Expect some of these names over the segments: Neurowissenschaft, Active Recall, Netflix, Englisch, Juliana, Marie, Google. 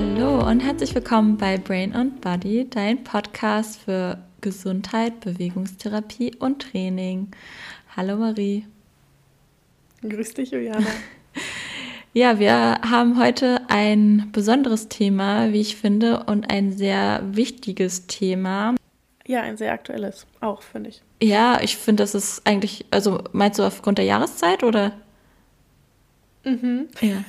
Hallo und herzlich willkommen bei Brain & Body, dein Podcast für Gesundheit, Bewegungstherapie und Training. Hallo Marie. Grüß dich, Juliana. Ja, wir haben heute ein besonderes Thema, wie ich finde, und ein sehr wichtiges Thema. Ja, ein sehr aktuelles, auch, finde ich. Ja, ich finde, das ist eigentlich, also meinst du aufgrund der Jahreszeit, oder? Mhm. Ja.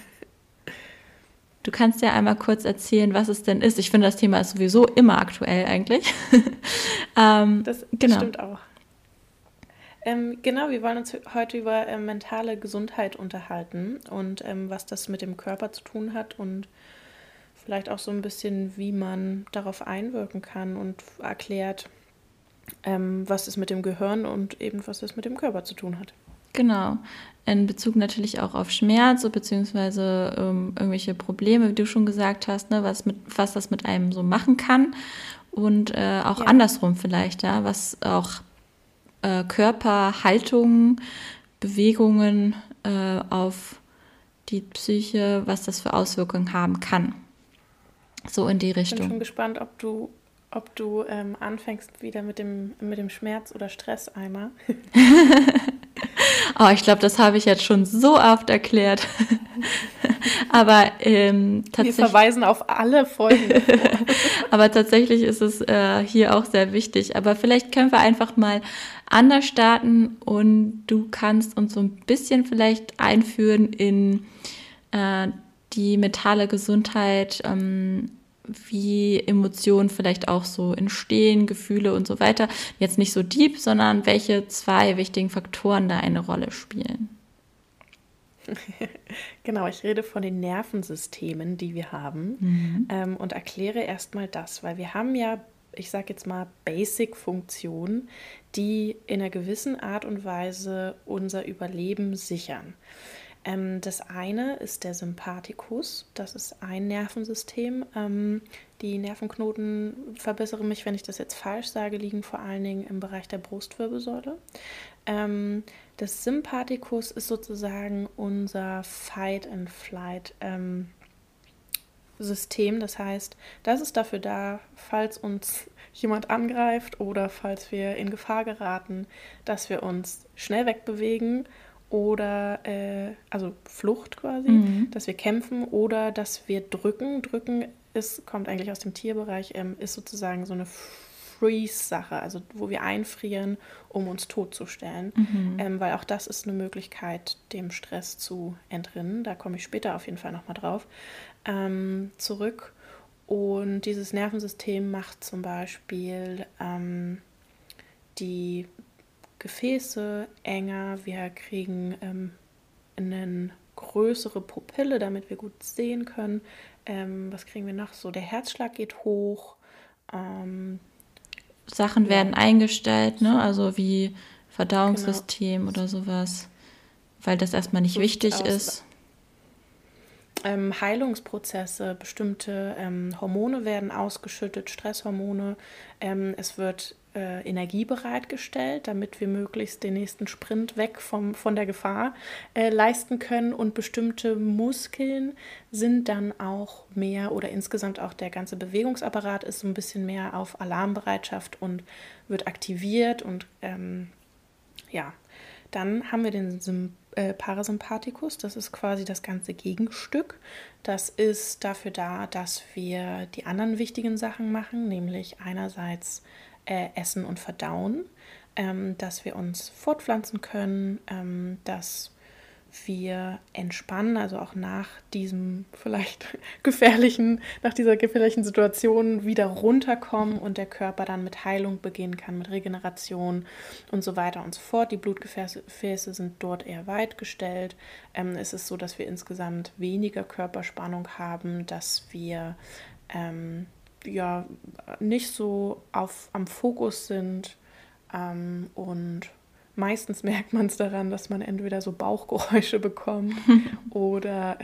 Du kannst ja einmal kurz erzählen, was es denn ist. Ich finde, das Thema ist sowieso immer aktuell eigentlich. Das stimmt auch. Genau, wir wollen uns heute über mentale Gesundheit unterhalten und was das mit dem Körper zu tun hat und vielleicht auch so ein bisschen, wie man darauf einwirken kann und erklärt, was es mit dem Gehirn und eben was es mit dem Körper zu tun hat. Genau, in Bezug natürlich auch auf Schmerz beziehungsweise irgendwelche Probleme, wie du schon gesagt hast, ne, was das mit einem so machen kann und auch andersrum vielleicht, ja, was auch Körper, Haltung, Bewegungen auf die Psyche, was das für Auswirkungen haben kann. So in die Richtung. Ich bin schon gespannt, ob du anfängst wieder mit dem Schmerz- oder Stresseimer. Oh, ich glaube, das habe ich jetzt schon so oft erklärt. Aber tatsächlich. Wir verweisen auf alle Folgen. Aber tatsächlich ist es hier auch sehr wichtig. Aber vielleicht können wir einfach mal anders starten und du kannst uns so ein bisschen vielleicht einführen in die mentale Gesundheit, wie Emotionen vielleicht auch so entstehen, Gefühle und so weiter. Jetzt nicht so deep, sondern welche zwei wichtigen Faktoren da eine Rolle spielen. Genau, ich rede von den Nervensystemen, die wir haben, und erkläre erstmal das, weil wir haben ja, ich sage jetzt mal, Basic-Funktionen, die in einer gewissen Art und Weise unser Überleben sichern. Das eine ist der Sympathikus, das ist ein Nervensystem. Die Nervenknoten, verbessere mich, wenn ich das jetzt falsch sage, liegen vor allen Dingen im Bereich der Brustwirbelsäule. Das Sympathikus ist sozusagen unser Fight-and-Flight System, das heißt, das ist dafür da, falls uns jemand angreift oder falls wir in Gefahr geraten, dass wir uns schnell wegbewegen oder, also Flucht quasi, dass wir kämpfen oder dass wir drücken. Drücken ist, kommt eigentlich aus dem Tierbereich, ist sozusagen so eine Freeze-Sache, also wo wir einfrieren, um uns totzustellen, weil auch das ist eine Möglichkeit, dem Stress zu entrinnen. Da komme ich später auf jeden Fall nochmal drauf zurück. Und dieses Nervensystem macht zum Beispiel die Gefäße enger, wir kriegen eine größere Pupille, damit wir gut sehen können. Was kriegen wir noch? So, der Herzschlag geht hoch. Sachen werden eingestellt, ne? Also wie Verdauungssystem oder sowas, weil das erstmal nicht wichtig ist. Heilungsprozesse, bestimmte Hormone werden ausgeschüttet, Stresshormone. Es wird Energie bereitgestellt, damit wir möglichst den nächsten Sprint weg von der Gefahr leisten können. Und bestimmte Muskeln sind dann auch mehr oder insgesamt auch der ganze Bewegungsapparat ist so ein bisschen mehr auf Alarmbereitschaft und wird aktiviert. Und dann haben wir den Parasympathikus, das ist quasi das ganze Gegenstück. Das ist dafür da, dass wir die anderen wichtigen Sachen machen, nämlich einerseits essen und verdauen, dass wir uns fortpflanzen können, dass wir entspannen, also auch nach dieser gefährlichen Situation wieder runterkommen und der Körper dann mit Heilung beginnen kann, mit Regeneration und so weiter und so fort. Die Blutgefäße sind dort eher weit gestellt. Es ist so, dass wir insgesamt weniger Körperspannung haben, dass wir nicht so am Fokus sind und meistens merkt man es daran, dass man entweder so Bauchgeräusche bekommt oder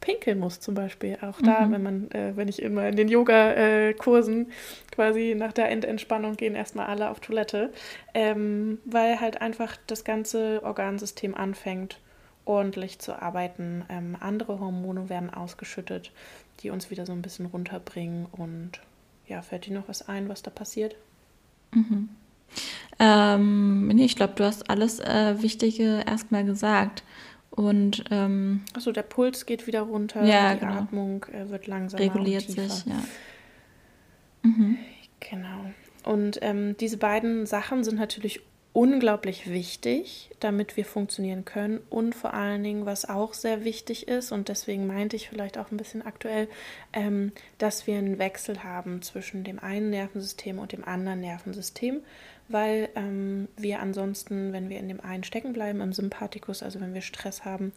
pinkeln muss zum Beispiel. Auch da, wenn ich immer in den Yoga-Kursen quasi nach der Entspannung gehen erstmal alle auf Toilette, weil halt einfach das ganze Organsystem anfängt ordentlich zu arbeiten. Andere Hormone werden ausgeschüttet, die uns wieder so ein bisschen runterbringen. Und ja, fällt dir noch was ein, was da passiert? Mhm. Nee, ich glaube, du hast alles Wichtige erstmal gesagt. Und achso, der Puls geht wieder runter, ja, die genau. Atmung wird langsamer, reguliert und tiefer. Sich, ja. Mhm. Genau. Und diese beiden Sachen sind natürlich unglaublich wichtig, damit wir funktionieren können. Und vor allen Dingen, was auch sehr wichtig ist, und deswegen meinte ich vielleicht auch ein bisschen aktuell, dass wir einen Wechsel haben zwischen dem einen Nervensystem und dem anderen Nervensystem, weil wir ansonsten, wenn wir in dem einen stecken bleiben, im Sympathikus, also wenn wir Stress haben,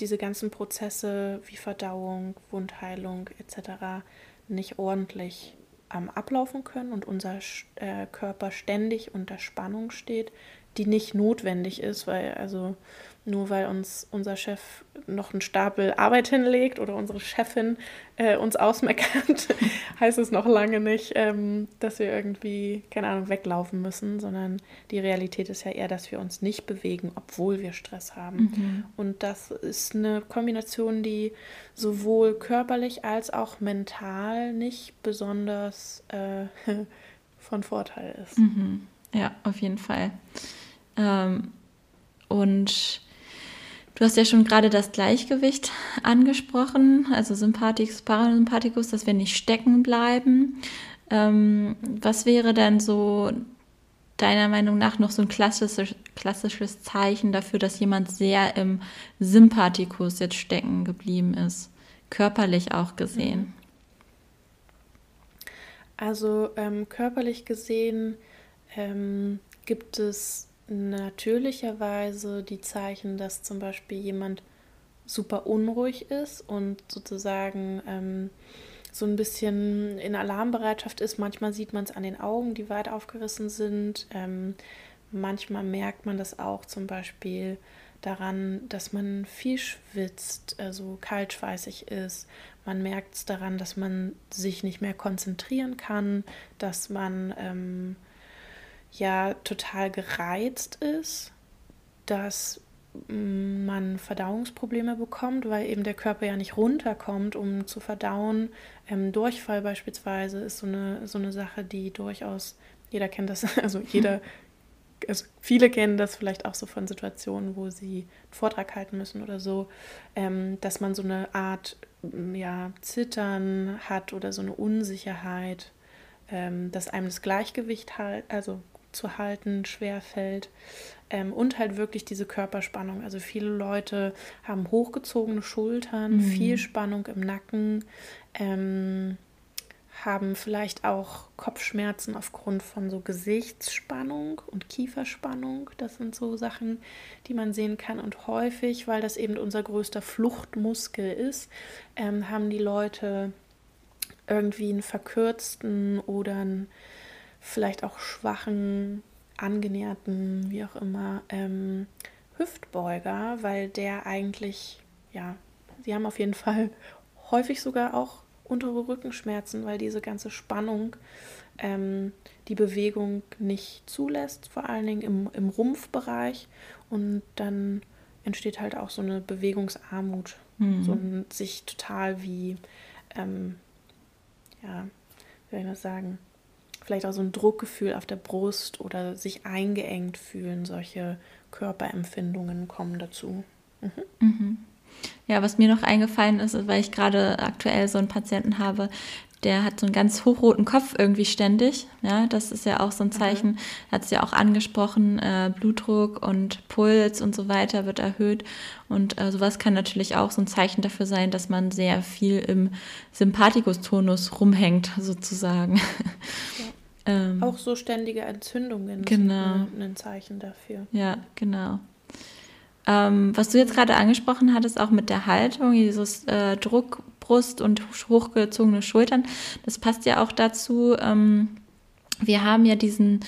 diese ganzen Prozesse wie Verdauung, Wundheilung etc. nicht ordentlich ablaufen können und unser Körper ständig unter Spannung steht, die nicht notwendig ist, weil also nur weil uns unser Chef noch einen Stapel Arbeit hinlegt oder unsere Chefin uns ausmeckert, heißt es noch lange nicht, dass wir irgendwie, keine Ahnung, weglaufen müssen, sondern die Realität ist ja eher, dass wir uns nicht bewegen, obwohl wir Stress haben. Mhm. Und das ist eine Kombination, die sowohl körperlich als auch mental nicht besonders von Vorteil ist. Mhm. Ja, auf jeden Fall. Und du hast ja schon gerade das Gleichgewicht angesprochen, also Sympathikus, Parasympathikus, dass wir nicht stecken bleiben. Was wäre denn so deiner Meinung nach noch so ein klassisches Zeichen dafür, dass jemand sehr im Sympathikus jetzt stecken geblieben ist, körperlich auch gesehen? Also körperlich gesehen gibt es natürlicherweise die Zeichen, dass zum Beispiel jemand super unruhig ist und sozusagen so ein bisschen in Alarmbereitschaft ist. Manchmal sieht man es an den Augen, die weit aufgerissen sind. Manchmal merkt man das auch zum Beispiel daran, dass man viel schwitzt, also kaltschweißig ist. Man merkt es daran, dass man sich nicht mehr konzentrieren kann, dass man ja total gereizt ist, dass man Verdauungsprobleme bekommt, weil eben der Körper ja nicht runterkommt, um zu verdauen. Durchfall beispielsweise ist so eine Sache, die durchaus, jeder kennt das, also viele kennen das vielleicht auch so von Situationen, wo sie einen Vortrag halten müssen oder so, dass man so eine Art ja, Zittern hat oder so eine Unsicherheit, dass einem das Gleichgewicht zu halten schwerfällt und halt wirklich diese Körperspannung. Also viele Leute haben hochgezogene Schultern, viel Spannung im Nacken, haben vielleicht auch Kopfschmerzen aufgrund von so Gesichtsspannung und Kieferspannung. Das sind so Sachen, die man sehen kann. Und häufig, weil das eben unser größter Fluchtmuskel ist, haben die Leute irgendwie einen verkürzten oder einen vielleicht auch schwachen, angenäherten, wie auch immer, Hüftbeuger, weil der eigentlich, ja, sie haben auf jeden Fall häufig sogar auch untere Rückenschmerzen, weil diese ganze Spannung die Bewegung nicht zulässt, vor allen Dingen im Rumpfbereich. Und dann entsteht halt auch so eine Bewegungsarmut, so ein sich total wie vielleicht auch so ein Druckgefühl auf der Brust oder sich eingeengt fühlen, solche Körperempfindungen kommen dazu. Mhm. Ja, was mir noch eingefallen ist, weil ich gerade aktuell so einen Patienten habe, der hat so einen ganz hochroten Kopf irgendwie ständig. Ja, das ist ja auch so ein Zeichen, hat es ja auch angesprochen, Blutdruck und Puls und so weiter wird erhöht. Und sowas kann natürlich auch so ein Zeichen dafür sein, dass man sehr viel im Sympathikus-Tonus rumhängt, sozusagen. Ja. Auch so ständige Entzündungen sind ein Zeichen dafür. Ja, genau. Was du jetzt gerade angesprochen hattest, auch mit der Haltung, dieses Druck, Brust und hochgezogene Schultern, das passt ja auch dazu. Wir haben ja diesen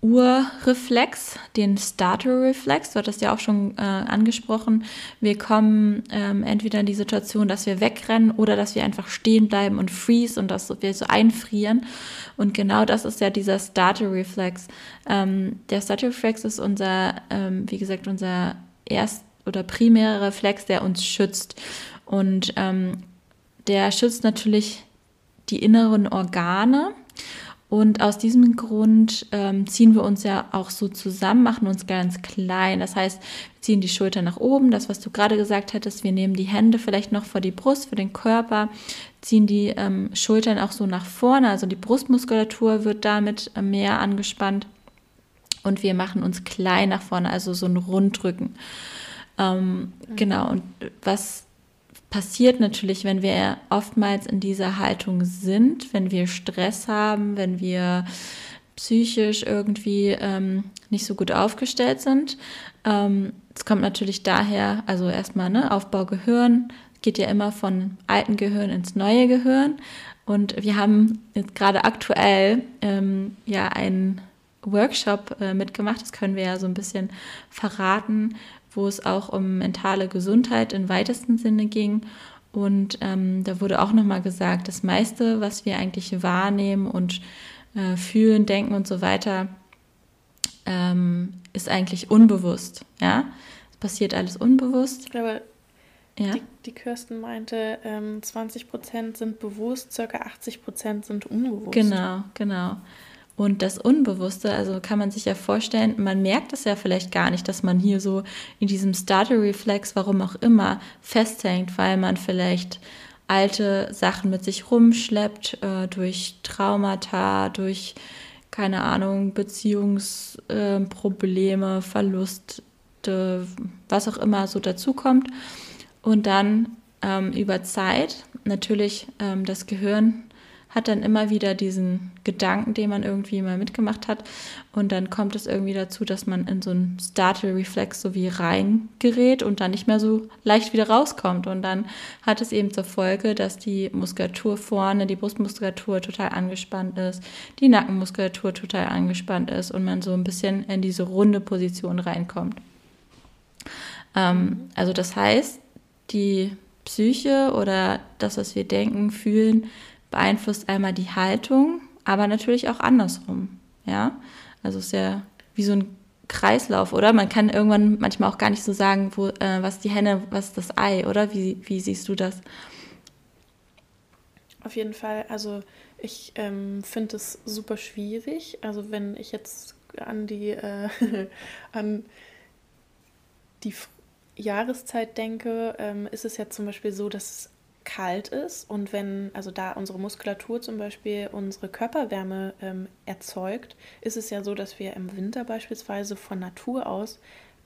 Urreflex, den Starter-Reflex, du hattest ja auch schon angesprochen. Wir kommen entweder in die Situation, dass wir wegrennen oder dass wir einfach stehen bleiben und freeze und dass wir so einfrieren. Und genau das ist ja dieser Starter-Reflex. Der Starter-Reflex ist unser erst oder primäre Reflex, der uns schützt. Und der schützt natürlich die inneren Organe. Und aus diesem Grund ziehen wir uns ja auch so zusammen, machen uns ganz klein. Das heißt, wir ziehen die Schulter nach oben, das, was du gerade gesagt hattest. Wir nehmen die Hände vielleicht noch vor die Brust, für den Körper, ziehen die Schultern auch so nach vorne. Also die Brustmuskulatur wird damit mehr angespannt. Und wir machen uns klein nach vorne, also so ein Runddrücken. Genau, und was passiert natürlich, wenn wir oftmals in dieser Haltung sind, wenn wir Stress haben, wenn wir psychisch irgendwie nicht so gut aufgestellt sind. Es kommt natürlich daher, also erstmal Aufbau Gehirn, geht ja immer von alten Gehirn ins neue Gehirn. Und wir haben jetzt gerade aktuell einen Workshop mitgemacht, das können wir ja so ein bisschen verraten, wo es auch um mentale Gesundheit im weitesten Sinne ging. Und da wurde auch nochmal gesagt, das meiste, was wir eigentlich wahrnehmen und fühlen, denken und so weiter, ist eigentlich unbewusst. Ja, es passiert alles unbewusst. Ich glaube, die Kirsten meinte, 20% sind bewusst, circa 80% sind unbewusst. Genau. Und das Unbewusste, also kann man sich ja vorstellen, man merkt es ja vielleicht gar nicht, dass man hier so in diesem Starter-Reflex, warum auch immer, festhängt, weil man vielleicht alte Sachen mit sich rumschleppt, durch Traumata, durch, keine Ahnung, Beziehungsprobleme, Verluste, was auch immer so dazukommt. Und dann über Zeit natürlich das Gehirn hat dann immer wieder diesen Gedanken, den man irgendwie mal mitgemacht hat. Und dann kommt es irgendwie dazu, dass man in so einen Startle-Reflex so wie reingerät und dann nicht mehr so leicht wieder rauskommt. Und dann hat es eben zur Folge, dass die Muskulatur vorne, die Brustmuskulatur total angespannt ist, die Nackenmuskulatur total angespannt ist und man so ein bisschen in diese runde Position reinkommt. Also das heißt, die Psyche oder das, was wir denken, fühlen, beeinflusst einmal die Haltung, aber natürlich auch andersrum, ja. Also es ist ja wie so ein Kreislauf, oder? Man kann irgendwann manchmal auch gar nicht so sagen, wo, was die Henne, was das Ei, oder? Wie siehst du das? Auf jeden Fall, also ich finde es super schwierig. Also wenn ich jetzt an die Jahreszeit denke, ist es ja zum Beispiel so, dass kalt ist und wenn, also da unsere Muskulatur zum Beispiel unsere Körperwärme erzeugt, ist es ja so, dass wir im Winter beispielsweise von Natur aus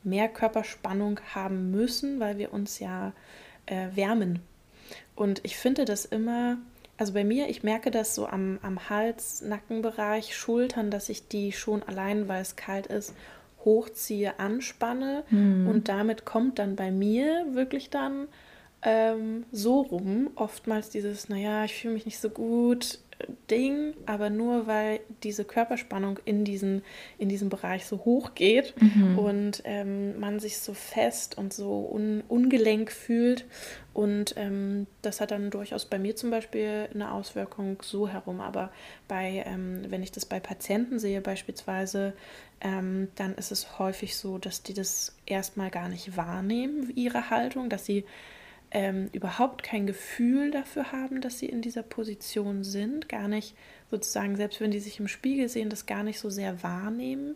mehr Körperspannung haben müssen, weil wir uns ja wärmen. Und ich finde das immer, also bei mir, ich merke das so am Hals, Nackenbereich, Schultern, dass ich die schon allein, weil es kalt ist, hochziehe, anspanne und damit kommt dann bei mir wirklich dann so rum oftmals dieses, ich fühle mich nicht so gut, Ding, aber nur, weil diese Körperspannung in diesem Bereich so hoch geht und man sich so fest und so ungelenk fühlt und das hat dann durchaus bei mir zum Beispiel eine Auswirkung so herum, aber bei, wenn ich das bei Patienten sehe beispielsweise, dann ist es häufig so, dass die das erstmal gar nicht wahrnehmen, ihre Haltung, dass sie überhaupt kein Gefühl dafür haben, dass sie in dieser Position sind, gar nicht sozusagen, selbst wenn die sich im Spiegel sehen, das gar nicht so sehr wahrnehmen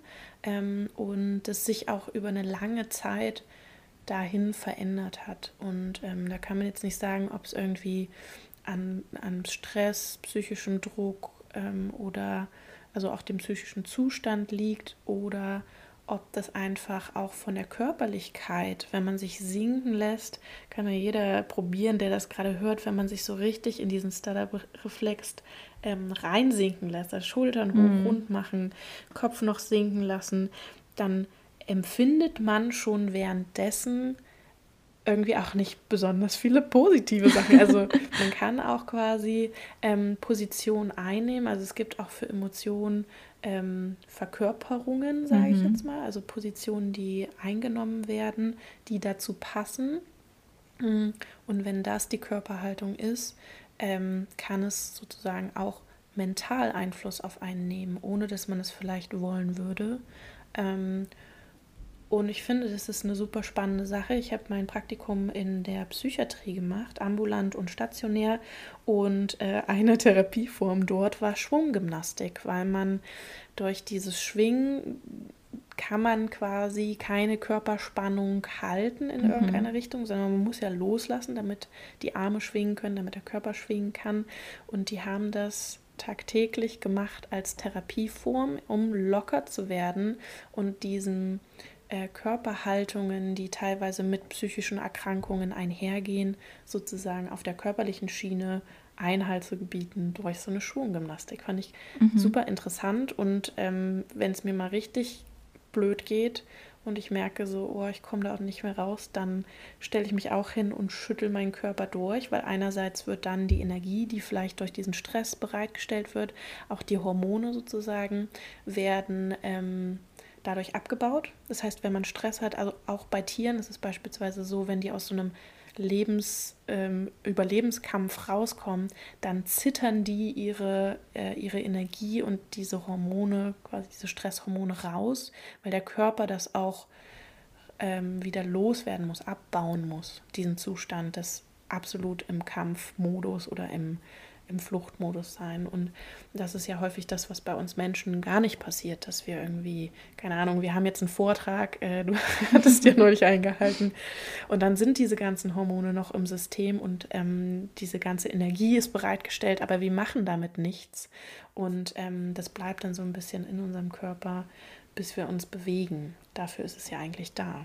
und das sich auch über eine lange Zeit dahin verändert hat. Und da kann man jetzt nicht sagen, ob es irgendwie an Stress, psychischem Druck oder also auch dem psychischen Zustand liegt oder ob das einfach auch von der Körperlichkeit, wenn man sich sinken lässt, kann ja jeder probieren, der das gerade hört, wenn man sich so richtig in diesen Startup-Reflex reinsinken lässt, also Schultern hoch, rund machen, Kopf noch sinken lassen, dann empfindet man schon währenddessen irgendwie auch nicht besonders viele positive Sachen. Also man kann auch quasi Position einnehmen. Also es gibt auch für Emotionen Verkörperungen, sage ich jetzt mal. Also Positionen, die eingenommen werden, die dazu passen. Und wenn das die Körperhaltung ist, kann es sozusagen auch mental Einfluss auf einen nehmen, ohne dass man es vielleicht wollen würde. Und ich finde, das ist eine super spannende Sache. Ich habe mein Praktikum in der Psychiatrie gemacht, ambulant und stationär. Und eine Therapieform dort war Schwunggymnastik, weil man durch dieses Schwingen kann man quasi keine Körperspannung halten in irgendeiner Richtung, sondern man muss ja loslassen, damit die Arme schwingen können, damit der Körper schwingen kann. Und die haben das tagtäglich gemacht als Therapieform, um locker zu werden und diesen Körperhaltungen, die teilweise mit psychischen Erkrankungen einhergehen, sozusagen auf der körperlichen Schiene Einhalt zu gebieten durch so eine Schwunggymnastik. Fand ich super interessant und wenn es mir mal richtig blöd geht und ich merke so, oh, ich komme da auch nicht mehr raus, dann stelle ich mich auch hin und schüttel meinen Körper durch, weil einerseits wird dann die Energie, die vielleicht durch diesen Stress bereitgestellt wird, auch die Hormone sozusagen, werden dadurch abgebaut. Das heißt, wenn man Stress hat, also auch bei Tieren, ist es beispielsweise so, wenn die aus so einem Überlebenskampf rauskommen, dann zittern die ihre Energie und diese Hormone, quasi diese Stresshormone raus, weil der Körper das auch wieder loswerden muss, abbauen muss, diesen Zustand des absolut im Kampfmodus oder im Fluchtmodus sein. Und das ist ja häufig das, was bei uns Menschen gar nicht passiert, dass wir irgendwie, keine Ahnung, wir haben jetzt einen Vortrag, du hattest ja neulich eingehalten und dann sind diese ganzen Hormone noch im System und diese ganze Energie ist bereitgestellt, aber wir machen damit nichts und das bleibt dann so ein bisschen in unserem Körper, bis wir uns bewegen. Dafür ist es ja eigentlich da.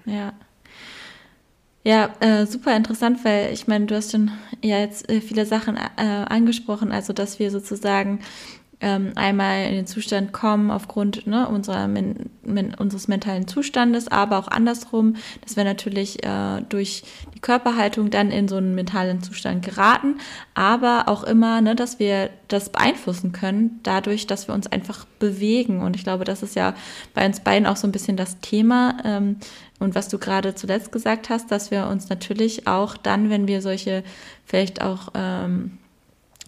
Ja, super interessant, weil ich meine, du hast schon ja jetzt viele Sachen angesprochen, also dass wir sozusagen einmal in den Zustand kommen aufgrund unseres mentalen Zustandes, aber auch andersrum, dass wir natürlich durch die Körperhaltung dann in so einen mentalen Zustand geraten, aber auch immer, dass wir das beeinflussen können, dadurch, dass wir uns einfach bewegen. Und ich glaube, das ist ja bei uns beiden auch so ein bisschen das Thema, und was du gerade zuletzt gesagt hast, dass wir uns natürlich auch dann, wenn wir solche vielleicht auch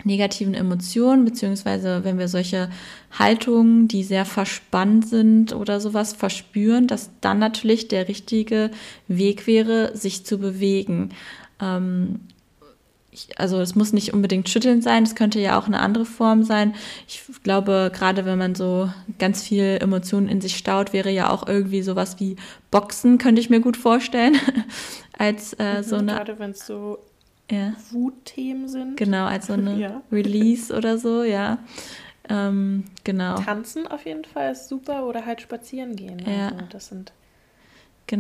negativen Emotionen, beziehungsweise wenn wir solche Haltungen, die sehr verspannt sind oder sowas, verspüren, dass dann natürlich der richtige Weg wäre, sich zu bewegen. Also es muss nicht unbedingt schütteln sein, es könnte ja auch eine andere Form sein. Ich glaube, gerade wenn man so ganz viel Emotionen in sich staut, wäre ja auch irgendwie sowas wie Boxen, könnte ich mir gut vorstellen. Als so eine... Gerade wenn es so Wutthemen sind. Genau, als so eine Release oder so, genau. Tanzen auf jeden Fall ist super oder halt spazieren gehen. Ja. Also das sind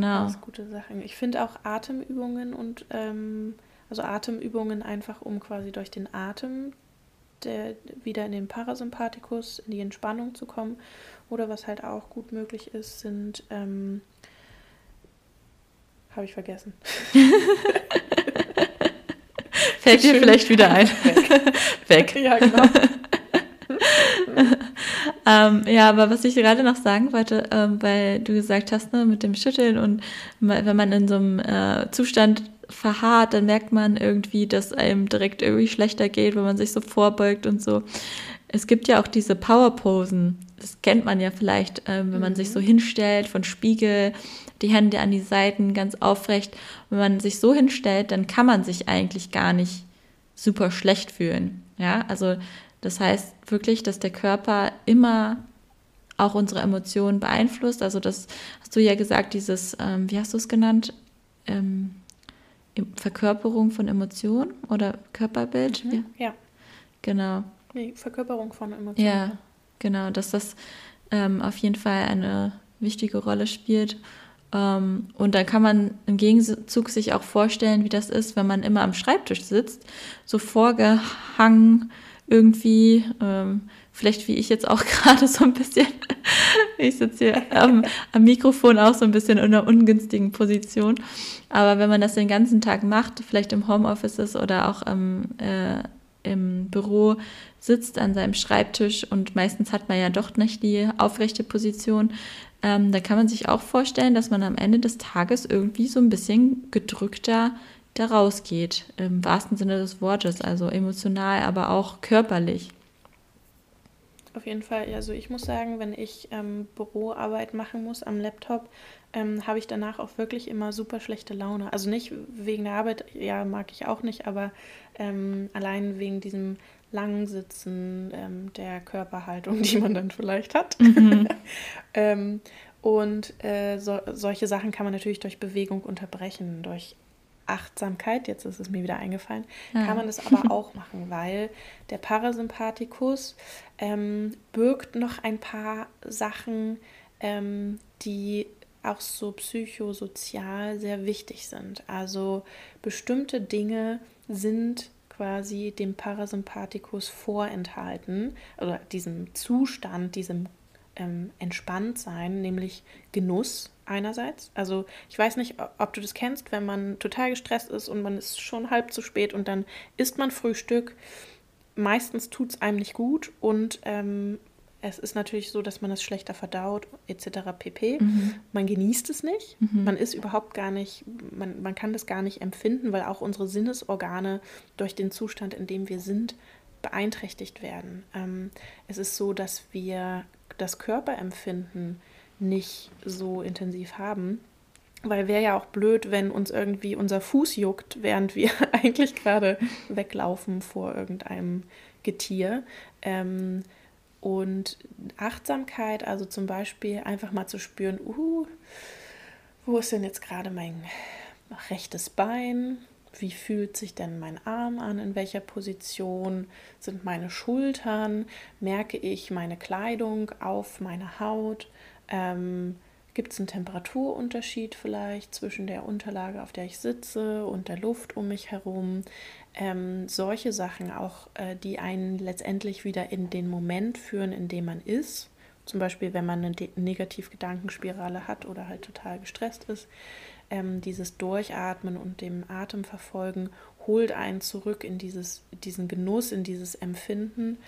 alles gute Sachen. Ich finde auch Atemübungen und... Also Atemübungen einfach, um quasi durch den Atem wieder in den Parasympathikus, in die Entspannung zu kommen. Oder was halt auch gut möglich ist, sind... habe ich vergessen. Fällt dir vielleicht wieder ein. Weg. Ja, genau. Aber was ich gerade noch sagen wollte, weil du gesagt hast, mit dem Schütteln und wenn man in so einem Zustand verharrt, dann merkt man irgendwie, dass einem direkt irgendwie schlechter geht, wenn man sich so vorbeugt und so. Es gibt ja auch diese Powerposen, das kennt man ja vielleicht, wenn man sich so hinstellt von Spiegel, die Hände an die Seiten, ganz aufrecht. Wenn man sich so hinstellt, dann kann man sich eigentlich gar nicht super schlecht fühlen. Ja, also das heißt wirklich, dass der Körper immer auch unsere Emotionen beeinflusst. Also das hast du ja gesagt, dieses, wie hast du es genannt? Verkörperung von Emotionen oder Körperbild? Ja. Genau. Die Verkörperung von Emotionen. Ja, genau, dass das auf jeden Fall eine wichtige Rolle spielt. Und dann kann man im Gegenzug sich auch vorstellen, wie das ist, wenn man immer am Schreibtisch sitzt, so vorgehangen irgendwie, vielleicht wie ich jetzt auch gerade so ein bisschen, ich sitze hier am Mikrofon auch so ein bisschen in einer ungünstigen Position, aber wenn man das den ganzen Tag macht, vielleicht im Homeoffice ist oder auch im Büro sitzt an seinem Schreibtisch und meistens hat man ja doch nicht die aufrechte Position, da kann man sich auch vorstellen, dass man am Ende des Tages irgendwie so ein bisschen gedrückter da rausgeht, im wahrsten Sinne des Wortes, also emotional, aber auch körperlich. Auf jeden Fall, also ich muss sagen, wenn ich Büroarbeit machen muss am Laptop, habe ich danach auch wirklich immer super schlechte Laune. Also nicht wegen der Arbeit, ja, mag ich auch nicht, aber allein wegen diesem langen Sitzen, der Körperhaltung, die man dann vielleicht hat. Mhm. Solche Sachen kann man natürlich durch Bewegung unterbrechen, durch Achtsamkeit, jetzt ist es mir wieder eingefallen, kann man das aber auch machen, weil der Parasympathikus birgt noch ein paar Sachen, die auch so psychosozial sehr wichtig sind. Also bestimmte Dinge sind quasi dem Parasympathikus vorenthalten, oder diesem Zustand, diesem Entspanntsein, nämlich Genuss einerseits. Also ich weiß nicht, ob du das kennst, wenn man total gestresst ist und man ist schon halb zu spät und dann isst man Frühstück. Meistens tut es einem nicht gut und es ist natürlich so, dass man das schlechter verdaut etc. pp. Mhm. Man genießt es nicht, man ist überhaupt gar nicht, man kann das gar nicht empfinden, weil auch unsere Sinnesorgane durch den Zustand, in dem wir sind, beeinträchtigt werden. Es ist so, dass wir das Körperempfinden nicht so intensiv haben, weil wäre ja auch blöd, wenn uns irgendwie unser Fuß juckt, während wir eigentlich gerade weglaufen vor irgendeinem Getier. Und Achtsamkeit, also zum Beispiel einfach mal zu spüren, wo ist denn jetzt gerade mein rechtes Bein? Wie fühlt sich denn mein Arm an? In welcher Position sind meine Schultern? Merke ich meine Kleidung auf meine Haut? Gibt es einen Temperaturunterschied vielleicht zwischen der Unterlage, auf der ich sitze, und der Luft um mich herum? Solche Sachen auch, die einen letztendlich wieder in den Moment führen, in dem man ist. Zum Beispiel, wenn man eine Negativgedankenspirale hat oder halt total gestresst ist. Dieses Durchatmen und dem Atem verfolgen holt einen zurück in diesen Genuss, in dieses Empfinden.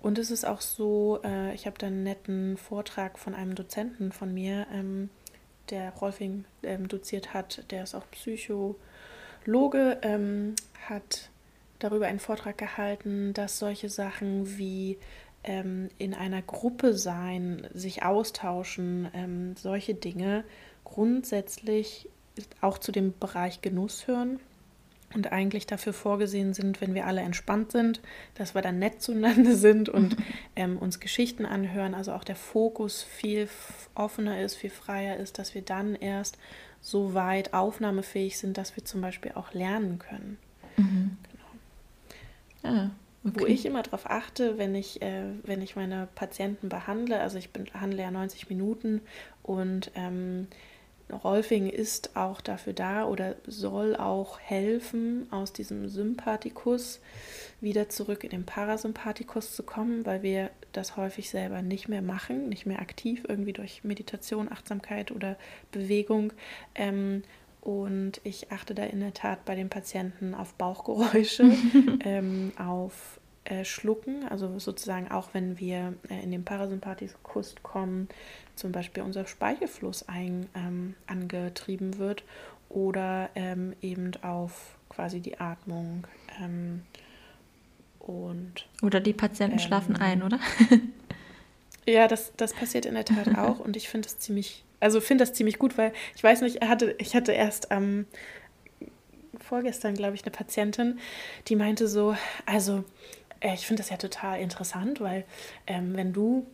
Und es ist auch so, ich habe da einen netten Vortrag von einem Dozenten von mir, der Rolfing doziert hat, der ist auch Psychologe, hat darüber einen Vortrag gehalten, dass solche Sachen wie in einer Gruppe sein, sich austauschen, solche Dinge grundsätzlich auch zu dem Bereich Genuss hören und eigentlich dafür vorgesehen sind, wenn wir alle entspannt sind, dass wir dann nett zueinander sind und uns Geschichten anhören, also auch der Fokus viel offener ist, viel freier ist, dass wir dann erst so weit aufnahmefähig sind, dass wir zum Beispiel auch lernen können. Mhm. Genau. Ah. Okay. Wo ich immer darauf achte, wenn ich meine Patienten behandle, also ich behandle ja 90 Minuten und Rolfing ist auch dafür da oder soll auch helfen, aus diesem Sympathikus wieder zurück in den Parasympathikus zu kommen, weil wir das häufig selber nicht mehr machen, nicht mehr aktiv, irgendwie durch Meditation, Achtsamkeit oder Bewegung. Und ich achte da in der Tat bei den Patienten auf Bauchgeräusche, auf Schlucken, also sozusagen auch wenn wir in den Parasympathikus kommen, zum Beispiel unser Speichelfluss angetrieben wird oder eben auf quasi die Atmung. Oder die Patienten schlafen ein, oder? Ja, das passiert in der Tat auch und ich finde es ziemlich gut, weil ich weiß nicht, ich hatte erst vorgestern, glaube ich, eine Patientin, die meinte so, also ich finde das ja total interessant, weil wenn du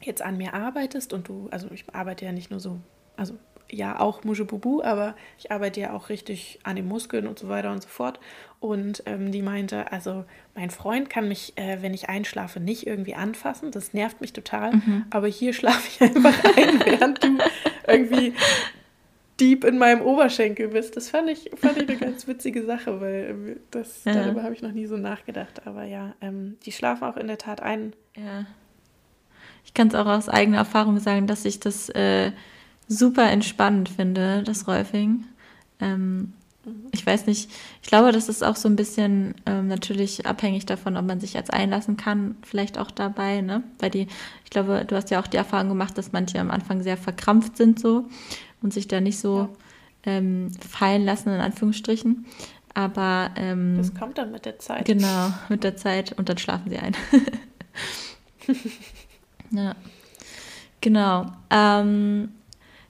jetzt an mir arbeitest und also ich arbeite ja nicht nur so, also ja auch Muschebubu, aber ich arbeite ja auch richtig an den Muskeln und so weiter und so fort. Und die meinte, also mein Freund kann mich, wenn ich einschlafe, nicht irgendwie anfassen, das nervt mich total, aber hier schlafe ich einfach ein, während du irgendwie deep in meinem Oberschenkel bist. Das fand ich eine ganz witzige Sache, weil darüber habe ich noch nie so nachgedacht. Aber ja, die schlafen auch in der Tat ein. Ja. Ich kann es auch aus eigener Erfahrung sagen, dass ich das super entspannend finde, das Rolfing. Ich weiß nicht, ich glaube, das ist auch so ein bisschen natürlich abhängig davon, ob man sich jetzt einlassen kann, vielleicht auch dabei, ne? Weil ich glaube, du hast ja auch die Erfahrung gemacht, dass manche am Anfang sehr verkrampft sind so und sich da nicht so fallen lassen, in Anführungsstrichen. Aber das kommt dann mit der Zeit. Genau, mit der Zeit und dann schlafen sie ein. Ja, genau.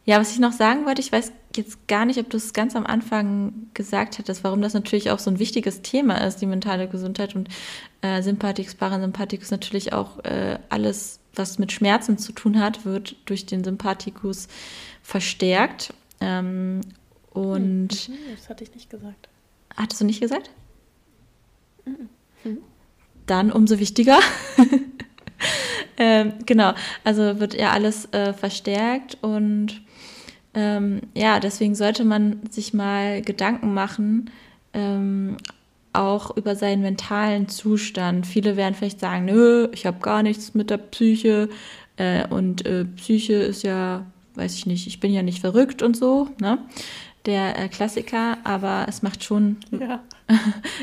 Ja, was ich noch sagen wollte, ich weiß jetzt gar nicht, ob du es ganz am Anfang gesagt hattest, warum das natürlich auch so ein wichtiges Thema ist, die mentale Gesundheit und Sympathikus, Parasympathikus, natürlich auch alles, was mit Schmerzen zu tun hat, wird durch den Sympathikus verstärkt. Das hatte ich nicht gesagt. Hattest du nicht gesagt? Mhm. Dann umso wichtiger. Genau, also wird ja alles verstärkt und deswegen sollte man sich mal Gedanken machen, auch über seinen mentalen Zustand. Viele werden vielleicht sagen, nö, ich habe gar nichts mit der Psyche und Psyche ist ja, weiß ich nicht, ich bin ja nicht verrückt und so, ne? Der Klassiker, aber es macht schon,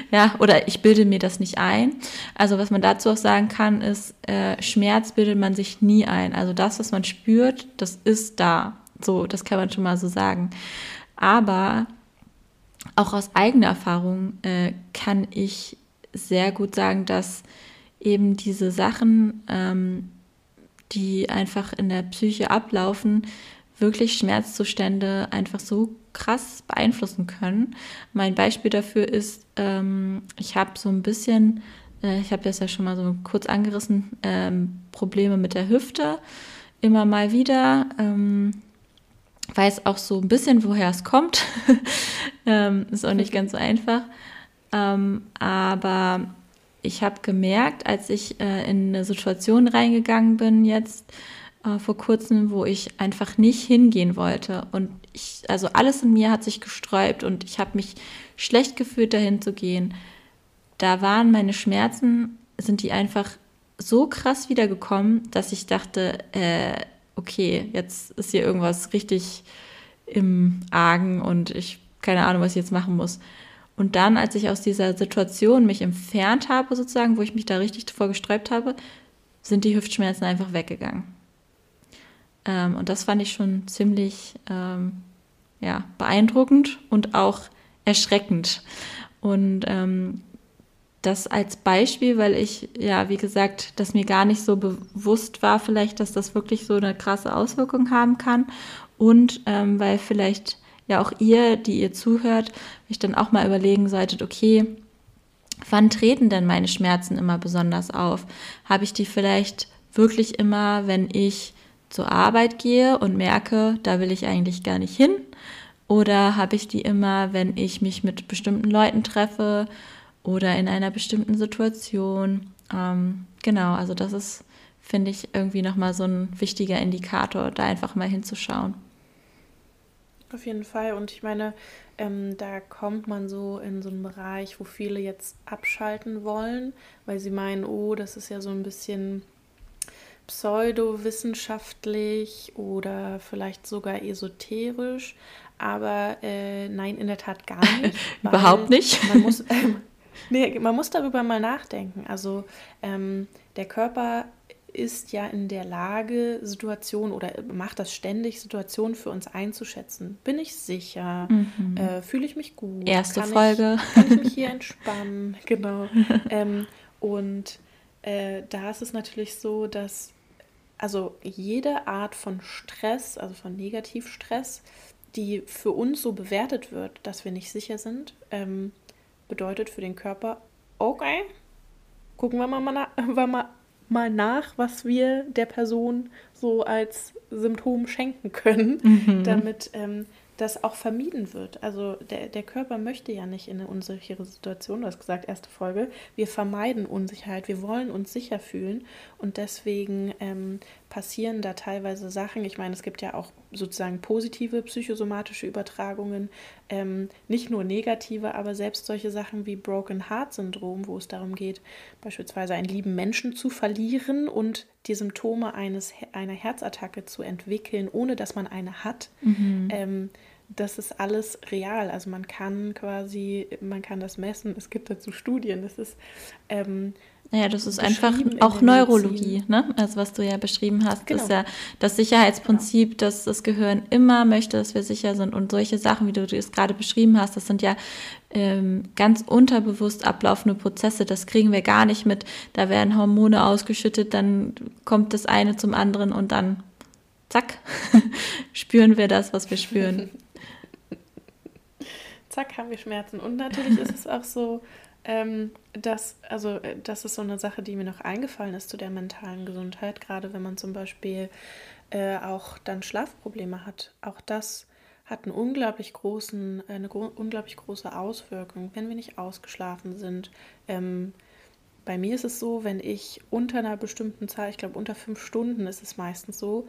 ja, oder ich bilde mir das nicht ein. Also was man dazu auch sagen kann, ist, Schmerz bildet man sich nie ein. Also das, was man spürt, das ist da. So, das kann man schon mal so sagen. Aber auch aus eigener Erfahrung kann ich sehr gut sagen, dass eben diese Sachen, die einfach in der Psyche ablaufen, wirklich Schmerzzustände einfach so krass beeinflussen können. Mein Beispiel dafür ist, ich habe das ja schon mal so kurz angerissen, Probleme mit der Hüfte immer mal wieder. Weiß auch so ein bisschen, woher es kommt. Ist auch nicht ganz so einfach. Aber ich habe gemerkt, als ich in eine Situation reingegangen bin jetzt, vor kurzem, wo ich einfach nicht hingehen wollte und also alles in mir hat sich gesträubt und ich habe mich schlecht gefühlt, dahin zu gehen. Da waren meine Schmerzen, sind die einfach so krass wiedergekommen, dass ich dachte, okay, jetzt ist hier irgendwas richtig im Argen und ich keine Ahnung, was ich jetzt machen muss. Und dann, als ich aus dieser Situation mich entfernt habe sozusagen, wo ich mich da richtig davor gesträubt habe, sind die Hüftschmerzen einfach weggegangen. Und das fand ich schon ziemlich beeindruckend und auch erschreckend. Und das als Beispiel, weil ich, ja, wie gesagt, dass mir gar nicht so bewusst war vielleicht, dass das wirklich so eine krasse Auswirkung haben kann. Und weil vielleicht ja auch ihr, die ihr zuhört, euch dann auch mal überlegen solltet, okay, wann treten denn meine Schmerzen immer besonders auf? Habe ich die vielleicht wirklich immer, wenn ich zur Arbeit gehe und merke, da will ich eigentlich gar nicht hin? Oder habe ich die immer, wenn ich mich mit bestimmten Leuten treffe oder in einer bestimmten Situation? Genau, also das ist, finde ich, irgendwie nochmal so ein wichtiger Indikator, da einfach mal hinzuschauen. Auf jeden Fall. Und ich meine, da kommt man so in so einen Bereich, wo viele jetzt abschalten wollen, weil sie meinen, oh, das ist ja so ein bisschen pseudowissenschaftlich oder vielleicht sogar esoterisch, aber nein, in der Tat gar nicht. Überhaupt nicht. Man muss darüber mal nachdenken. Also der Körper ist ja in der Lage, Situationen oder macht das ständig, Situationen für uns einzuschätzen. Bin ich sicher? Mhm. Fühle ich mich gut? Erste Folge. Kann ich mich hier entspannen? Genau. Da ist es natürlich so, dass also jede Art von Stress, also von Negativstress, die für uns so bewertet wird, dass wir nicht sicher sind, bedeutet für den Körper, okay, gucken wir mal nach, was wir der Person so als Symptom schenken können, damit das auch vermieden wird. Also der Körper möchte ja nicht in eine unsichere Situation, du hast gesagt, erste Folge, wir vermeiden Unsicherheit, wir wollen uns sicher fühlen und deswegen passieren da teilweise Sachen. Ich meine, es gibt ja auch sozusagen positive psychosomatische Übertragungen, nicht nur negative, aber selbst solche Sachen wie Broken Heart Syndrom, wo es darum geht, beispielsweise einen lieben Menschen zu verlieren und die Symptome einer Herzattacke zu entwickeln, ohne dass man eine hat. Das ist alles real. Also man kann das messen. Es gibt dazu Studien. Das ist das ist einfach auch Neurologie, ne? Also was du ja beschrieben hast, genau, ist ja das Sicherheitsprinzip, genau, dass das Gehirn immer möchte, dass wir sicher sind. Und solche Sachen, wie du es gerade beschrieben hast, das sind ja ganz unterbewusst ablaufende Prozesse. Das kriegen wir gar nicht mit. Da werden Hormone ausgeschüttet, dann kommt das eine zum anderen und dann zack, spüren wir das, was wir spüren. Zack, haben wir Schmerzen. Und natürlich ist es auch so, das ist so eine Sache, die mir noch eingefallen ist zu der mentalen Gesundheit, gerade wenn man zum Beispiel auch dann Schlafprobleme hat. Auch das hat einen unglaublich große Auswirkung, wenn wir nicht ausgeschlafen sind. Bei mir ist es so, wenn ich unter einer bestimmten Zeit, ich glaube unter 5 Stunden ist es meistens so,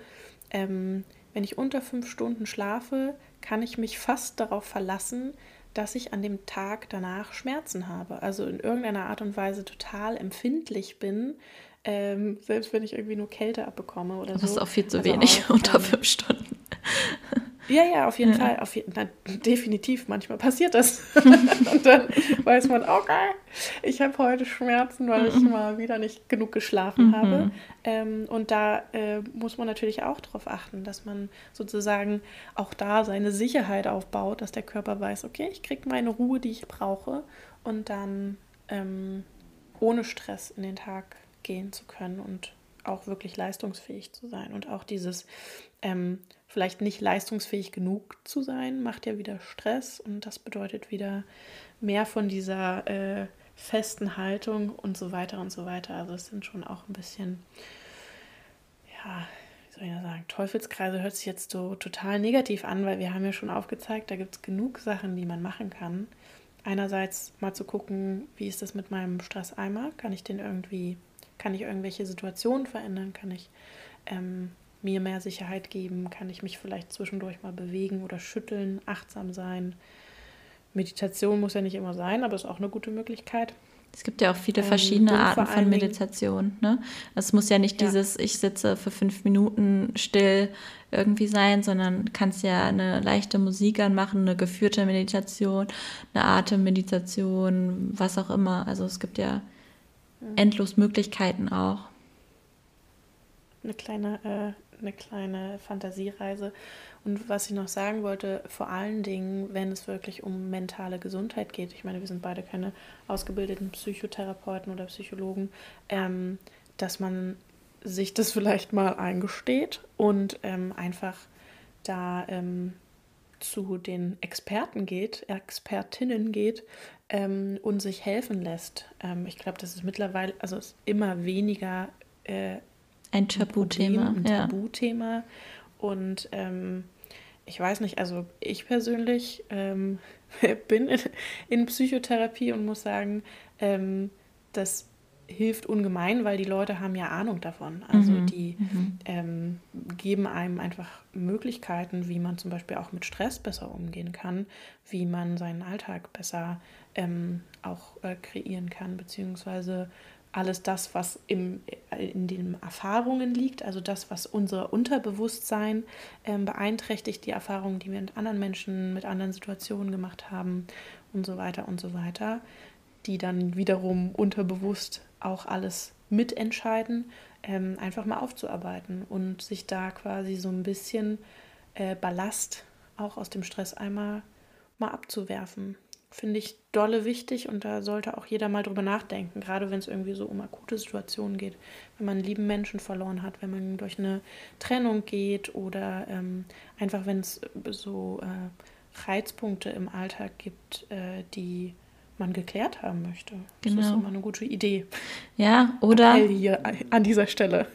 wenn ich unter 5 Stunden schlafe, kann ich mich fast darauf verlassen, dass ich an dem Tag danach Schmerzen habe. Also in irgendeiner Art und Weise total empfindlich bin, selbst wenn ich irgendwie nur Kälte abbekomme oder so. Das ist auch viel zu wenig unter 5 Stunden. Ja, auf jeden Fall. Definitiv, manchmal passiert das. Und dann weiß man, okay, ich habe heute Schmerzen, weil ich mal wieder nicht genug geschlafen habe. Und da muss man natürlich auch darauf achten, dass man sozusagen auch da seine Sicherheit aufbaut, dass der Körper weiß, okay, ich kriege meine Ruhe, die ich brauche, und dann ohne Stress in den Tag gehen zu können und auch wirklich leistungsfähig zu sein. Und auch dieses vielleicht nicht leistungsfähig genug zu sein, macht ja wieder Stress, und das bedeutet wieder mehr von dieser festen Haltung und so weiter und so weiter. Also es sind schon auch ein bisschen, ja, wie soll ich das sagen, Teufelskreise hört sich jetzt so total negativ an, weil wir haben ja schon aufgezeigt, da gibt es genug Sachen, die man machen kann. Einerseits mal zu gucken, wie ist das mit meinem Stresseimer? Kann ich irgendwelche Situationen verändern? Kann ich mir mehr Sicherheit geben? Kann ich mich vielleicht zwischendurch mal bewegen oder schütteln, achtsam sein? Meditation muss ja nicht immer sein, aber ist auch eine gute Möglichkeit. Es gibt ja auch viele verschiedene Arten von Meditation, ne? Es muss ja nicht dieses, ich sitze für 5 Minuten still irgendwie sein, sondern kannst ja eine leichte Musik anmachen, eine geführte Meditation, eine Atemmeditation, was auch immer. Also es gibt ja endlos Möglichkeiten auch. Eine kleine Fantasiereise. Und was ich noch sagen wollte, vor allen Dingen, wenn es wirklich um mentale Gesundheit geht, ich meine, wir sind beide keine ausgebildeten Psychotherapeuten oder Psychologen, dass man sich das vielleicht mal eingesteht und einfach da zu den Expertinnen geht und sich helfen lässt. Ich glaube, das ist mittlerweile, also ist immer weniger ein Tabuthema. Tabuthema. Und ich weiß nicht, also ich persönlich bin in Psychotherapie und muss sagen, das hilft ungemein, weil die Leute haben ja Ahnung davon. Also die geben einem einfach Möglichkeiten, wie man zum Beispiel auch mit Stress besser umgehen kann, wie man seinen Alltag besser auch kreieren kann, beziehungsweise alles das, was in den Erfahrungen liegt, also das, was unser Unterbewusstsein beeinträchtigt, die Erfahrungen, die wir mit anderen Menschen, mit anderen Situationen gemacht haben und so weiter, die dann wiederum unterbewusst auch alles mitentscheiden, einfach mal aufzuarbeiten und sich da quasi so ein bisschen Ballast auch aus dem Stresseimer mal abzuwerfen. Finde ich dolle wichtig, und da sollte auch jeder mal drüber nachdenken, gerade wenn es irgendwie so um akute Situationen geht, wenn man einen lieben Menschen verloren hat, wenn man durch eine Trennung geht oder einfach, wenn es so Reizpunkte im Alltag gibt, die man geklärt haben möchte. Genau. Das ist immer eine gute Idee. Ja, oder Appell hier an dieser Stelle.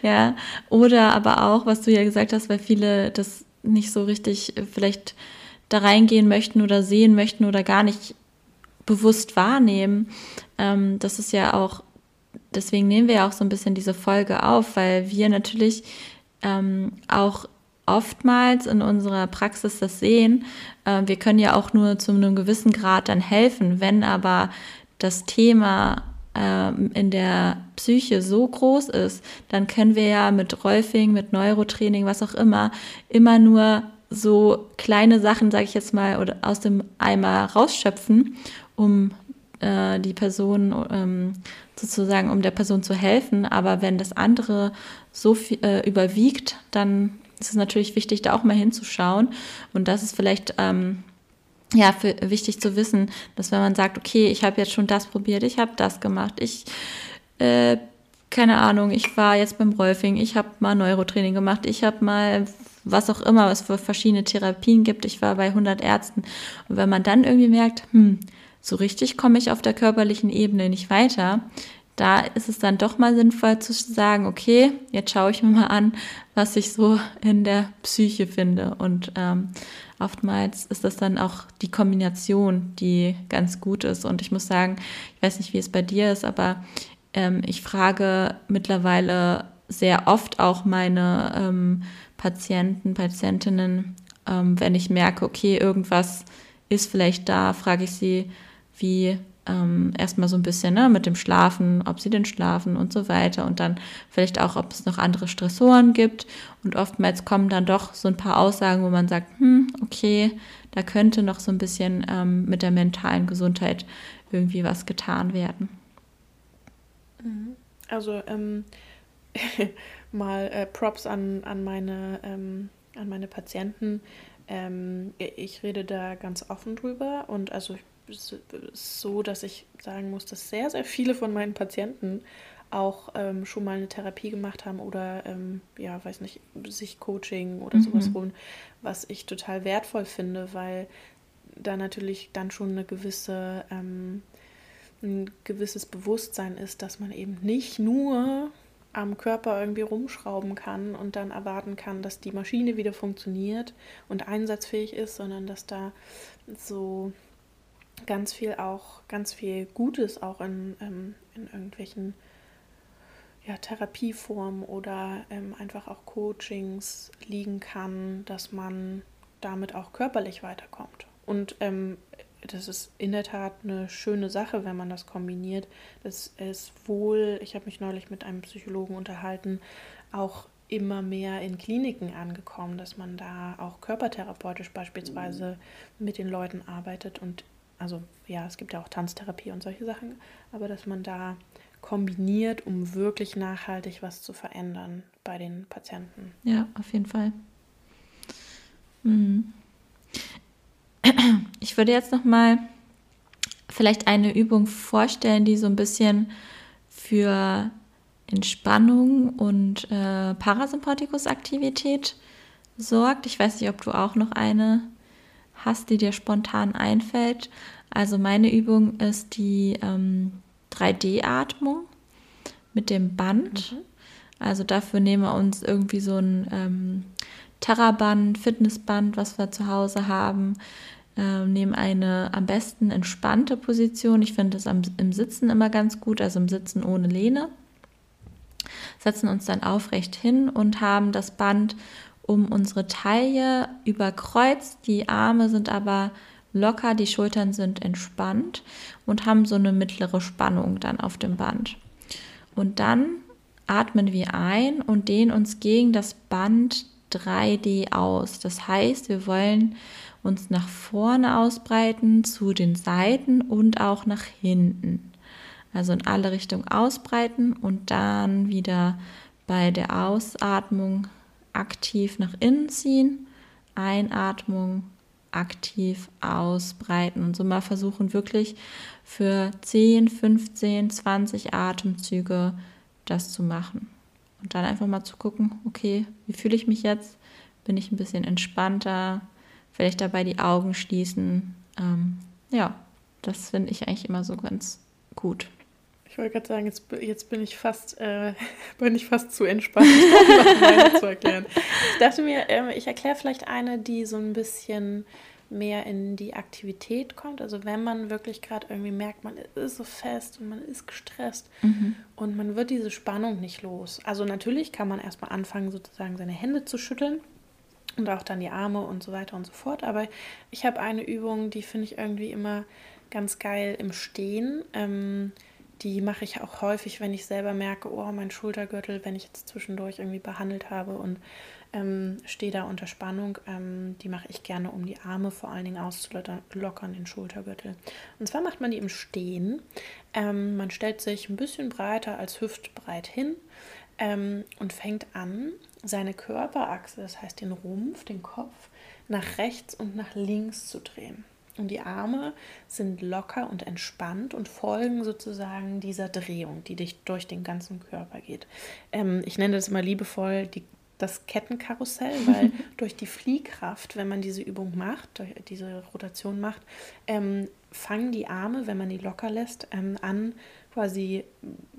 Ja, oder aber auch, was du ja gesagt hast, weil viele das nicht so richtig vielleicht da reingehen möchten oder sehen möchten oder gar nicht bewusst wahrnehmen. Das ist ja auch, deswegen nehmen wir ja auch so ein bisschen diese Folge auf, weil wir natürlich auch oftmals in unserer Praxis das sehen. Wir können ja auch nur zu einem gewissen Grad dann helfen, wenn aber das Thema in der Psyche so groß ist, dann können wir ja mit Rolfing, mit Neurotraining, was auch immer, immer nur so kleine Sachen, sage ich jetzt mal, oder aus dem Eimer rausschöpfen, um die Person sozusagen, um der Person zu helfen. Aber wenn das andere so viel überwiegt, dann ist es natürlich wichtig, da auch mal hinzuschauen. Und das ist vielleicht wichtig zu wissen, dass wenn man sagt, okay, ich habe jetzt schon das probiert, ich habe das gemacht, ich keine Ahnung, ich war jetzt beim Rolfing, ich habe mal Neurotraining gemacht, ich habe mal was auch immer, was für verschiedene Therapien gibt, ich war bei 100 Ärzten. Und wenn man dann irgendwie merkt, so richtig komme ich auf der körperlichen Ebene nicht weiter, da ist es dann doch mal sinnvoll zu sagen, okay, jetzt schaue ich mir mal an, was ich so in der Psyche finde. Und oftmals ist das dann auch die Kombination, die ganz gut ist. Und ich muss sagen, ich weiß nicht, wie es bei dir ist, aber ich frage mittlerweile sehr oft auch meine Patienten, Patientinnen, wenn ich merke, okay, irgendwas ist vielleicht da, frage ich sie, wie erstmal so ein bisschen mit dem Schlafen, ob sie denn schlafen und so weiter und dann vielleicht auch, ob es noch andere Stressoren gibt und oftmals kommen dann doch so ein paar Aussagen, wo man sagt, okay, da könnte noch so ein bisschen mit der mentalen Gesundheit irgendwie was getan werden. Also mal Props an meine Patienten. Ich rede da ganz offen drüber und also so, dass ich sagen muss, dass sehr, sehr viele von meinen Patienten auch schon mal eine Therapie gemacht haben oder, ja, weiß nicht, sich Coaching oder sowas holen, was ich total wertvoll finde, weil da natürlich dann schon eine gewisse, ein gewisses Bewusstsein ist, dass man eben nicht nur am Körper irgendwie rumschrauben kann und dann erwarten kann, dass die Maschine wieder funktioniert und einsatzfähig ist, sondern dass da so ganz viel Gutes auch in irgendwelchen Therapieformen oder einfach auch Coachings liegen kann, dass man damit auch körperlich weiterkommt. Und das ist in der Tat eine schöne Sache, wenn man das kombiniert. Das ist wohl, ich habe mich neulich mit einem Psychologen unterhalten, auch immer mehr in Kliniken angekommen, dass man da auch körpertherapeutisch beispielsweise mit den Leuten arbeitet und also ja, es gibt ja auch Tanztherapie und solche Sachen, aber dass man da kombiniert, um wirklich nachhaltig was zu verändern bei den Patienten. Ja, auf jeden Fall. Ich würde jetzt nochmal vielleicht eine Übung vorstellen, die so ein bisschen für Entspannung und Parasympathikusaktivität sorgt. Ich weiß nicht, ob du auch noch eine hast, die dir spontan einfällt. Also meine Übung ist die 3D-Atmung mit dem Band. Also dafür nehmen wir uns irgendwie so ein Terraband, Fitnessband, was wir zu Hause haben. Nehmen eine am besten entspannte Position. Ich finde das im Sitzen immer ganz gut, also im Sitzen ohne Lehne. Setzen uns dann aufrecht hin und haben das Band um unsere Taille überkreuzt, die Arme sind aber locker, die Schultern sind entspannt und haben so eine mittlere Spannung dann auf dem Band. Und dann atmen wir ein und dehnen uns gegen das Band 3D aus. Das heißt, wir wollen uns nach vorne ausbreiten, zu den Seiten und auch nach hinten. Also in alle Richtungen ausbreiten und dann wieder bei der Ausatmung aktiv nach innen ziehen, Einatmung, aktiv ausbreiten und so mal versuchen, wirklich für 10, 15, 20 Atemzüge das zu machen. Und dann einfach mal zu gucken, okay, wie fühle ich mich jetzt? Bin ich ein bisschen entspannter? Vielleicht dabei die Augen schließen. Ja, das finde ich eigentlich immer so ganz gut. Ich wollte gerade sagen, jetzt bin ich fast zu entspannt, um meine zu erklären. Ich dachte mir, ich erkläre vielleicht eine, die so ein bisschen mehr in die Aktivität kommt. Also wenn man wirklich gerade irgendwie merkt, man ist so fest und man ist gestresst und man wird diese Spannung nicht los. Also natürlich kann man erstmal anfangen, sozusagen seine Hände zu schütteln und auch dann die Arme und so weiter und so fort. Aber ich habe eine Übung, die finde ich irgendwie immer ganz geil im Stehen. Die mache ich auch häufig, wenn ich selber merke, oh, mein Schultergürtel, wenn ich jetzt zwischendurch irgendwie behandelt habe und stehe da unter Spannung, die mache ich gerne, um die Arme vor allen Dingen auszulockern, den Schultergürtel. Und zwar macht man die im Stehen. Man stellt sich ein bisschen breiter als hüftbreit hin und fängt an, seine Körperachse, das heißt den Rumpf, den Kopf, nach rechts und nach links zu drehen. Und die Arme sind locker und entspannt und folgen sozusagen dieser Drehung, die dich durch den ganzen Körper geht. Ich nenne das immer liebevoll das Kettenkarussell, weil durch die Fliehkraft, wenn man diese Übung macht, diese Rotation macht, fangen die Arme, wenn man die locker lässt, an quasi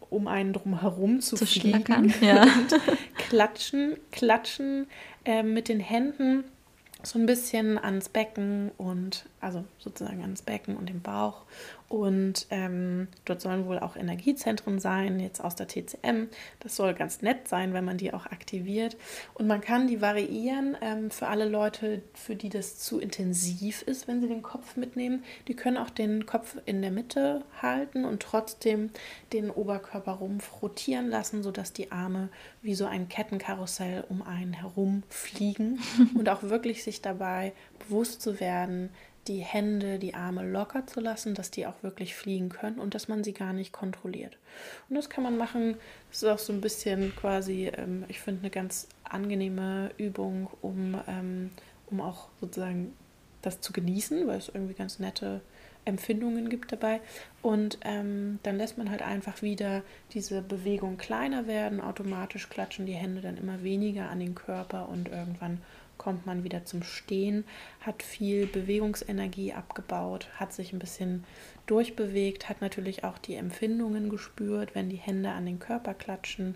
um einen drumherum zu fliegen, schlackern, ja. Und klatschen mit den Händen so ein bisschen ans Becken und also sozusagen ans Becken und den Bauch. Und dort sollen wohl auch Energiezentren sein, jetzt aus der TCM. Das soll ganz nett sein, wenn man die auch aktiviert. Und man kann die variieren für alle Leute, für die das zu intensiv ist, wenn sie den Kopf mitnehmen. Die können auch den Kopf in der Mitte halten und trotzdem den Oberkörperrumpf rotieren lassen, sodass die Arme wie so ein Kettenkarussell um einen herum fliegen und auch wirklich sich dabei bewusst zu werden, die Hände, die Arme locker zu lassen, dass die auch wirklich fliegen können und dass man sie gar nicht kontrolliert. Und das kann man machen, das ist auch so ein bisschen quasi, ich finde, eine ganz angenehme Übung, um auch sozusagen das zu genießen, weil es irgendwie ganz nette Empfindungen gibt dabei. Und dann lässt man halt einfach wieder diese Bewegung kleiner werden, automatisch klatschen die Hände dann immer weniger an den Körper und irgendwann kommt man wieder zum Stehen, hat viel Bewegungsenergie abgebaut, hat sich ein bisschen durchbewegt, hat natürlich auch die Empfindungen gespürt, wenn die Hände an den Körper klatschen,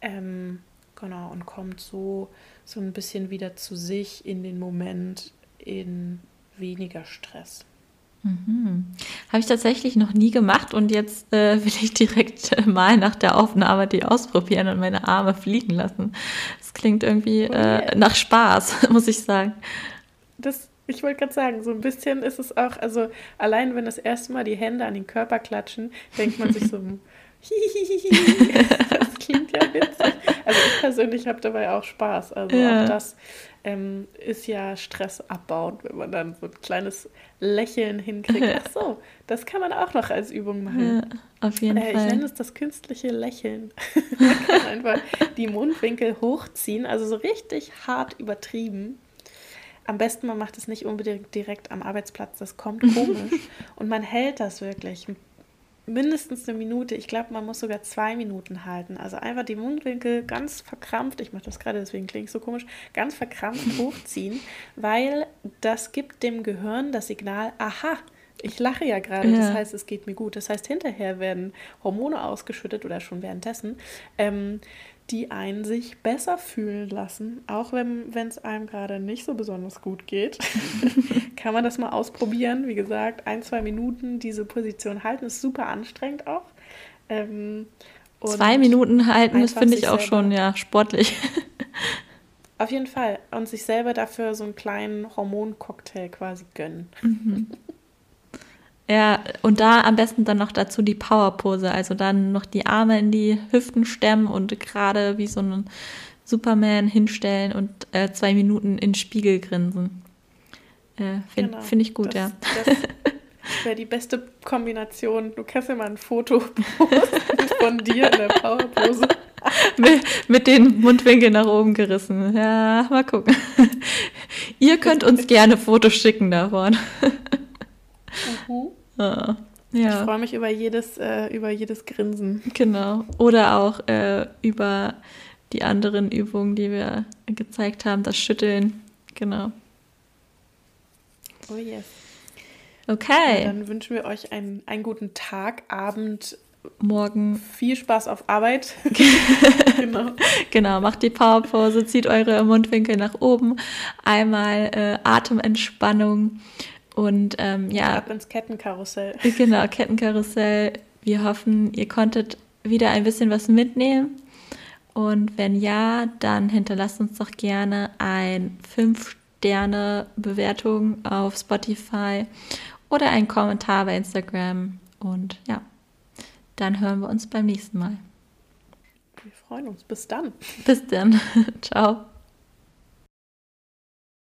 genau, und kommt so ein bisschen wieder zu sich in den Moment, in weniger Stress. Mhm. Habe ich tatsächlich noch nie gemacht und jetzt will ich direkt mal nach der Aufnahme die ausprobieren und meine Arme fliegen lassen. Das klingt irgendwie nach Spaß, muss ich sagen. Ich wollte gerade sagen, so ein bisschen ist es auch, also allein wenn das erste Mal die Hände an den Körper klatschen, denkt man sich so, das klingt ja witzig. Also ich persönlich habe dabei auch Spaß, also ja. Auch das ist ja Stress abbauen, wenn man dann so ein kleines Lächeln hinkriegt. Ach so, das kann man auch noch als Übung machen. Ja, auf jeden Fall. Ich nenne es das künstliche Lächeln. Man kann einfach die Mundwinkel hochziehen, also so richtig hart übertrieben. Am besten, man macht es nicht unbedingt direkt am Arbeitsplatz, das kommt komisch. Und man hält das wirklich mindestens 1 Minute, ich glaube, man muss sogar 2 Minuten halten. Also einfach die Mundwinkel ganz verkrampft, ich mache das gerade, deswegen klingt es so komisch, ganz verkrampft hochziehen, weil das gibt dem Gehirn das Signal, aha, ich lache ja gerade, das heißt, es geht mir gut. Das heißt, hinterher werden Hormone ausgeschüttet oder schon währenddessen, die einen sich besser fühlen lassen, auch wenn es einem gerade nicht so besonders gut geht. Kann man das mal ausprobieren. Wie gesagt, 1-2 Minuten diese Position halten, ist super anstrengend auch. 2 Minuten halten, das finde ich auch schon sportlich. Auf jeden Fall. Und sich selber dafür so einen kleinen Hormoncocktail quasi gönnen. Mhm. Ja, und da am besten dann noch dazu die Powerpose, also dann noch die Arme in die Hüften stemmen und gerade wie so einen Superman hinstellen und 2 Minuten in den Spiegel grinsen. Finde ich gut, ja. Das wäre die beste Kombination. Du kannst ja mal ein Foto posten von dir in der Powerpose. Mit den Mundwinkeln nach oben gerissen. Ja, mal gucken. Ihr könnt uns gerne Fotos schicken davon. Mhm. Ja. Ich freue mich über jedes Grinsen. Genau. Oder auch über die anderen Übungen, die wir gezeigt haben, das Schütteln. Genau. Oh yes. Okay. Ja, dann wünschen wir euch einen guten Tag, Abend, Morgen. Viel Spaß auf Arbeit. Genau, macht die Powerpose, zieht eure Mundwinkel nach oben. Einmal Atementspannung. Und ab ins Kettenkarussell. Genau, Kettenkarussell. Wir hoffen, ihr konntet wieder ein bisschen was mitnehmen. Und wenn ja, dann hinterlasst uns doch gerne eine 5-Sterne-Bewertung auf Spotify oder einen Kommentar bei Instagram. Und ja, dann hören wir uns beim nächsten Mal. Wir freuen uns. Bis dann. Ciao.